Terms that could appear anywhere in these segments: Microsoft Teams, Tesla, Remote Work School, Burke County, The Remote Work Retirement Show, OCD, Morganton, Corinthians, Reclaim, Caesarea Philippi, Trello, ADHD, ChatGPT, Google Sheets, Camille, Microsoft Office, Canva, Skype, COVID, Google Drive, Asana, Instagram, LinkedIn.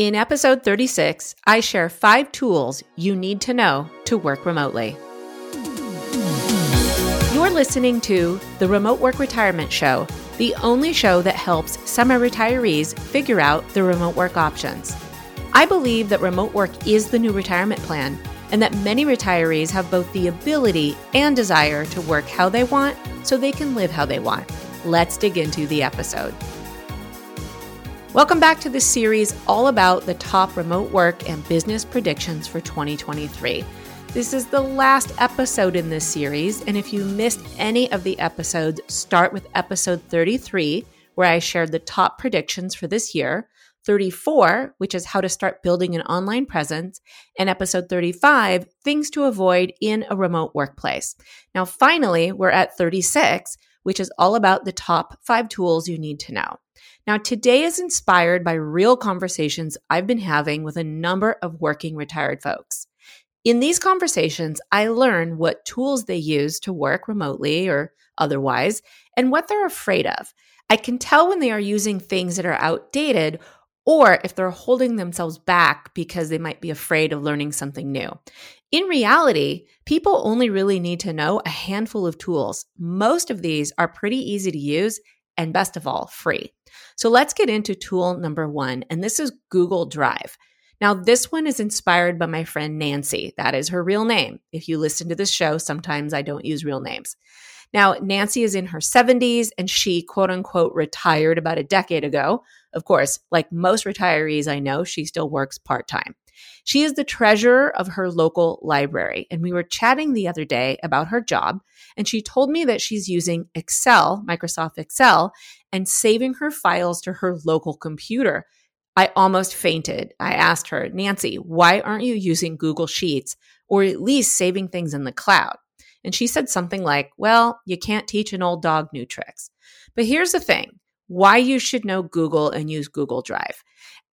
In episode 36, I share 5 tools you need to know to work remotely. You're listening to The Remote Work Retirement Show, the only show that helps summer retirees figure out their remote work options. I believe that remote work is the new retirement plan, and that many retirees have both the ability and desire to work how they want so they can live how they want. Let's dig into the episode. Welcome back to this series all about the top remote work and business predictions for 2023. This is the last episode in this series, and if you missed any of the episodes, start with episode 33, where I shared the top predictions for this year, 34, which is how to start building an online presence, and episode 35, things to avoid in a remote workplace. Now, finally, we're at 36, which is all about the top 5 tools you need to know. Now, today is inspired by real conversations I've been having with a number of working retired folks. In these conversations, I learn what tools they use to work remotely or otherwise, and what they're afraid of. I can tell when they are using things that are outdated or if they're holding themselves back because they might be afraid of learning something new. In reality, people only really need to know a handful of tools. Most of these are pretty easy to use and, best of all, free. So let's get into tool number 1, and this is Google Drive. Now, this one is inspired by my friend Nancy. That is her real name. If you listen to this show, sometimes I don't use real names. Now, Nancy is in her 70s, and she, quote unquote, retired about a decade ago. Of course, like most retirees I know, she still works part-time. She is the treasurer of her local library, and we were chatting the other day about her job, and she told me that she's using Excel, Microsoft Excel, and saving her files to her local computer. I almost fainted. I asked her, Nancy, why aren't you using Google Sheets or at least saving things in the cloud? And she said something like, well, you can't teach an old dog new tricks. But here's the thing, why you should know Google and use Google Drive.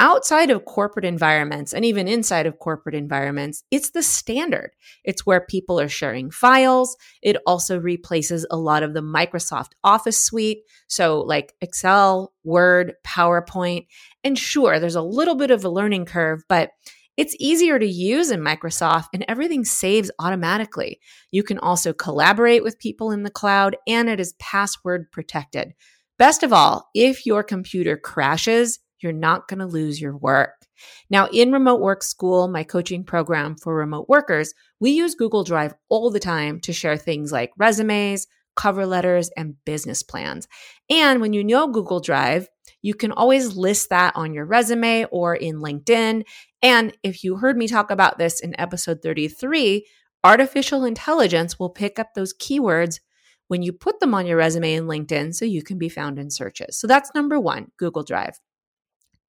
Outside of corporate environments and even inside of corporate environments, it's the standard. It's where people are sharing files. It also replaces a lot of the Microsoft Office suite. So like Excel, Word, PowerPoint. And sure, there's a little bit of a learning curve, but it's easier to use in Microsoft and everything saves automatically. You can also collaborate with people in the cloud and it is password protected. Best of all, if your computer crashes, you're not going to lose your work. Now, in Remote Work School, my coaching program for remote workers, we use Google Drive all the time to share things like resumes, cover letters, and business plans. And when you know Google Drive, you can always list that on your resume or in LinkedIn. And if you heard me talk about this in episode 33, artificial intelligence will pick up those keywords when you put them on your resume and LinkedIn so you can be found in searches. So that's number 1, Google Drive.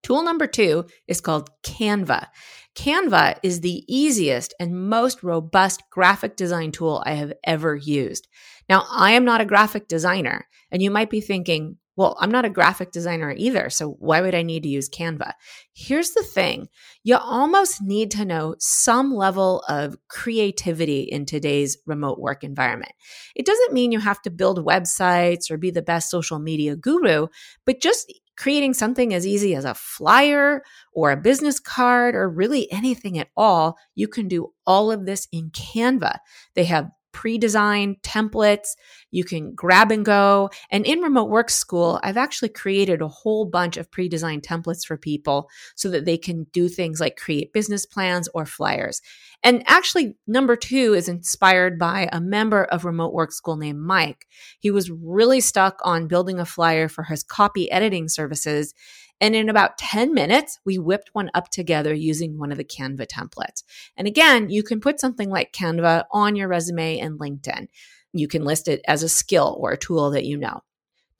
Tool number 2 is called Canva. Canva is the easiest and most robust graphic design tool I have ever used. Now, I am not a graphic designer, and you might be thinking, well, I'm not a graphic designer either, so why would I need to use Canva? Here's the thing. You almost need to know some level of creativity in today's remote work environment. It doesn't mean you have to build websites or be the best social media guru, but just creating something as easy as a flyer or a business card or really anything at all, you can do all of this in Canva. They have pre-designed templates. You can grab and go. And in Remote Work School, I've actually created a whole bunch of pre-designed templates for people so that they can do things like create business plans or flyers. And actually, number 2 is inspired by a member of Remote Work School named Mike. He was really stuck on building a flyer for his copy editing services. And in about 10 minutes, we whipped one up together using one of the Canva templates. And again, you can put something like Canva on your resume and LinkedIn. You can list it as a skill or a tool that you know.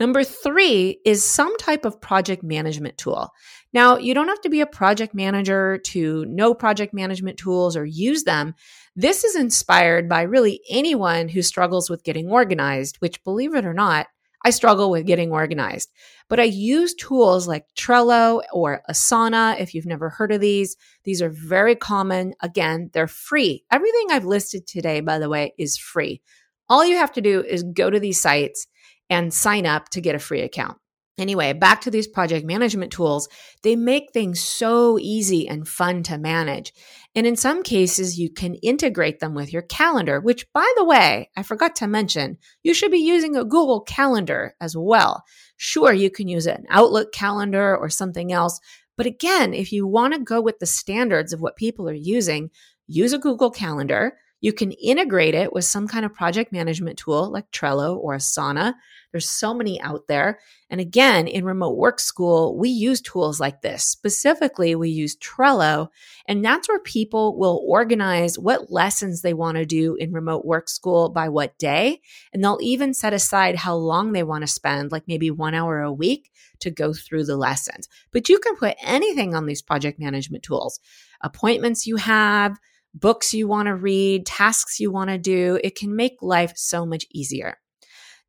Number 3 is some type of project management tool. Now, you don't have to be a project manager to know project management tools or use them. This is inspired by really anyone who struggles with getting organized, which, believe it or not, I struggle with getting organized, but I use tools like Trello or Asana. If you've never heard of these are very common. Again, they're free. Everything I've listed today, by the way, is free. All you have to do is go to these sites and sign up to get a free account. Anyway, back to these project management tools, they make things so easy and fun to manage. And in some cases, you can integrate them with your calendar, which, by the way, I forgot to mention, you should be using a Google Calendar as well. Sure, you can use an Outlook calendar or something else. But again, if you want to go with the standards of what people are using, use a Google Calendar. You can integrate it with some kind of project management tool like Trello or Asana. There's so many out there. And again, in Remote Work School, we use tools like this. Specifically, we use Trello, and that's where people will organize what lessons they want to do in Remote Work School by what day. And they'll even set aside how long they want to spend, like maybe 1 hour a week to go through the lessons. But you can put anything on these project management tools, appointments you have, books you want to read, tasks you want to do. It can make life so much easier.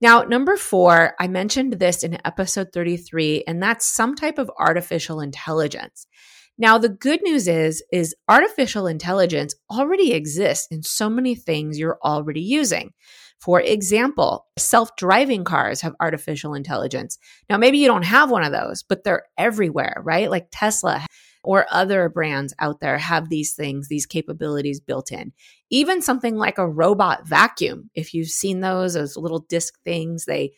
Now, 4, I mentioned this in episode 33, and that's some type of artificial intelligence. Now, the good news is artificial intelligence already exists in so many things you're already using. For example, self-driving cars have artificial intelligence. Now, maybe you don't have one of those, but they're everywhere, right? Like Tesla or other brands out there have these things, these capabilities built in. Even something like a robot vacuum, if you've seen those little disc things, they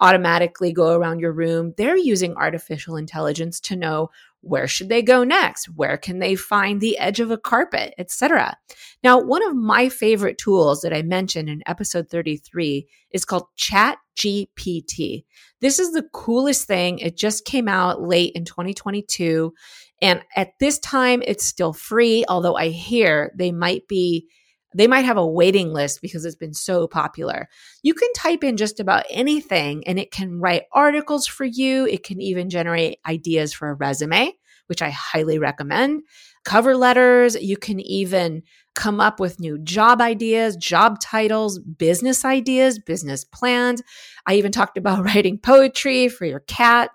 automatically go around your room. They're using artificial intelligence to know where should they go next? Where can they find the edge of a carpet, etc. Now, one of my favorite tools that I mentioned in episode 33 is called ChatGPT. This is the coolest thing. It just came out late in 2022. And at this time, it's still free, although I hear they might have a waiting list because it's been so popular. You can type in just about anything and it can write articles for you. It can even generate ideas for a resume, which I highly recommend. Cover letters. You can even come up with new job ideas, job titles, business plans. I even talked about writing poetry for your cat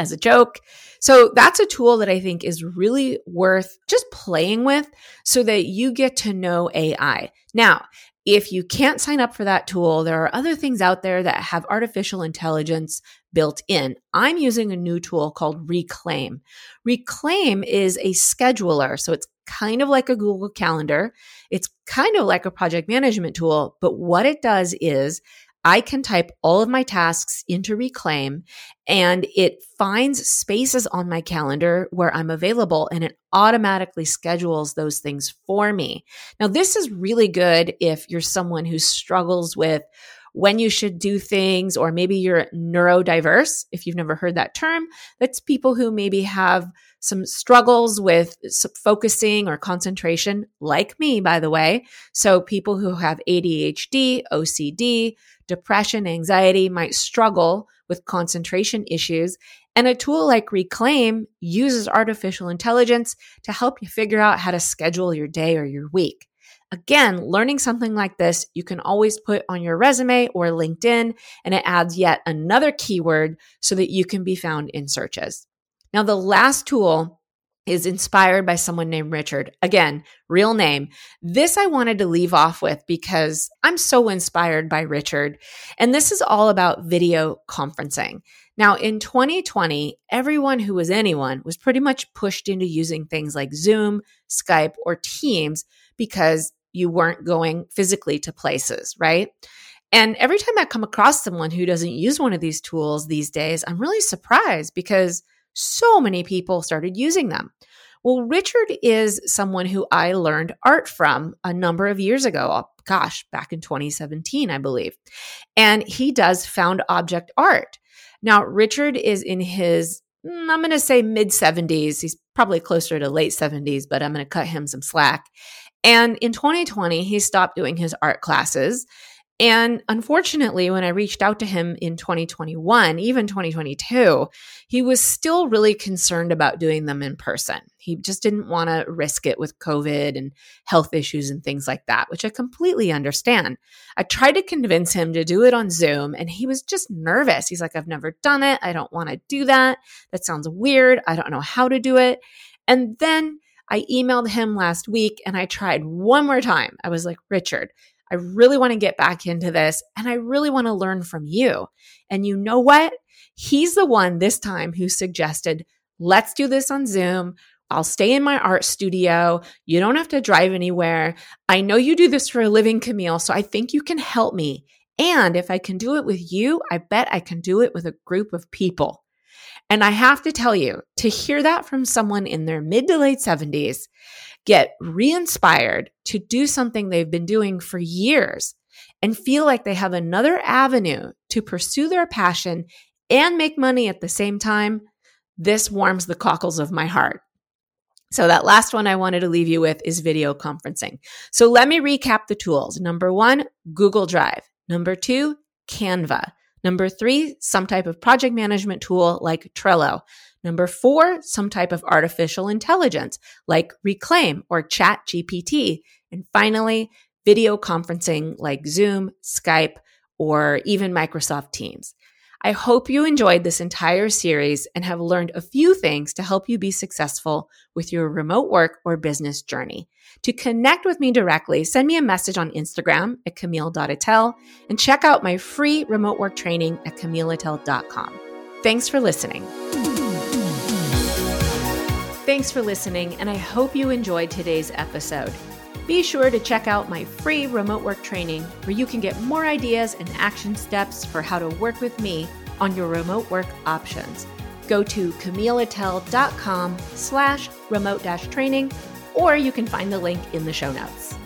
as a joke. So that's a tool that I think is really worth just playing with so that you get to know AI. Now, if you can't sign up for that tool, there are other things out there that have artificial intelligence built in. I'm using a new tool called Reclaim. Reclaim is a scheduler. So it's kind of like a Google Calendar. It's kind of like a project management tool, but what it does is I can type all of my tasks into Reclaim and it finds spaces on my calendar where I'm available and it automatically schedules those things for me. Now, this is really good if you're someone who struggles with when you should do things, or maybe you're neurodiverse. If you've never heard that term, that's people who maybe have some struggles with focusing or concentration, like me, by the way. So people who have ADHD, OCD, depression, anxiety might struggle with concentration issues. And a tool like Reclaim uses artificial intelligence to help you figure out how to schedule your day or your week. Again, learning something like this, you can always put on your resume or LinkedIn, and it adds yet another keyword so that you can be found in searches. Now, the last tool is inspired by someone named Richard. Again, real name. This I wanted to leave off with because I'm so inspired by Richard. And this is all about video conferencing. Now, in 2020, everyone who was anyone was pretty much pushed into using things like Zoom, Skype, or Teams because you weren't going physically to places, right? And every time I come across someone who doesn't use one of these tools these days, I'm really surprised because so many people started using them. Well, Richard is someone who I learned art from a number of years ago, back in 2017, I believe. And he does found object art. Now, Richard is in his, I'm going to say mid-70s. He's probably closer to late 70s, but I'm going to cut him some slack. And in 2020, he stopped doing his art classes. And unfortunately, when I reached out to him in 2021, even 2022, he was still really concerned about doing them in person. He just didn't want to risk it with COVID and health issues and things like that, which I completely understand. I tried to convince him to do it on Zoom and he was just nervous. He's like, I've never done it. I don't want to do that. That sounds weird. I don't know how to do it. And then I emailed him last week and I tried one more time. I was like, Richard, I really want to get back into this and I really want to learn from you. And you know what? He's the one this time who suggested, let's do this on Zoom. I'll stay in my art studio. You don't have to drive anywhere. I know you do this for a living, Camille, so I think you can help me. And if I can do it with you, I bet I can do it with a group of people. And I have to tell you, to hear that from someone in their mid to late 70s, get re-inspired to do something they've been doing for years and feel like they have another avenue to pursue their passion and make money at the same time, this warms the cockles of my heart. So that last one I wanted to leave you with is video conferencing. So let me recap the tools. Number one, Google Drive. Number two, Canva. Number three, some type of project management tool like Trello. Number four, some type of artificial intelligence like Reclaim or ChatGPT. And finally, video conferencing like Zoom, Skype, or even Microsoft Teams. I hope you enjoyed this entire series and have learned a few things to help you be successful with your remote work or business journey. To connect with me directly, send me a message on Instagram at camille.itel and check out my free remote work training at camilleitel.com. Thanks for listening. Thanks for listening, and I hope you enjoyed today's episode. Be sure to check out my free remote work training where you can get more ideas and action steps for how to work with me on your remote work options. Go to camilleitel.com/remote-training, or you can find the link in the show notes.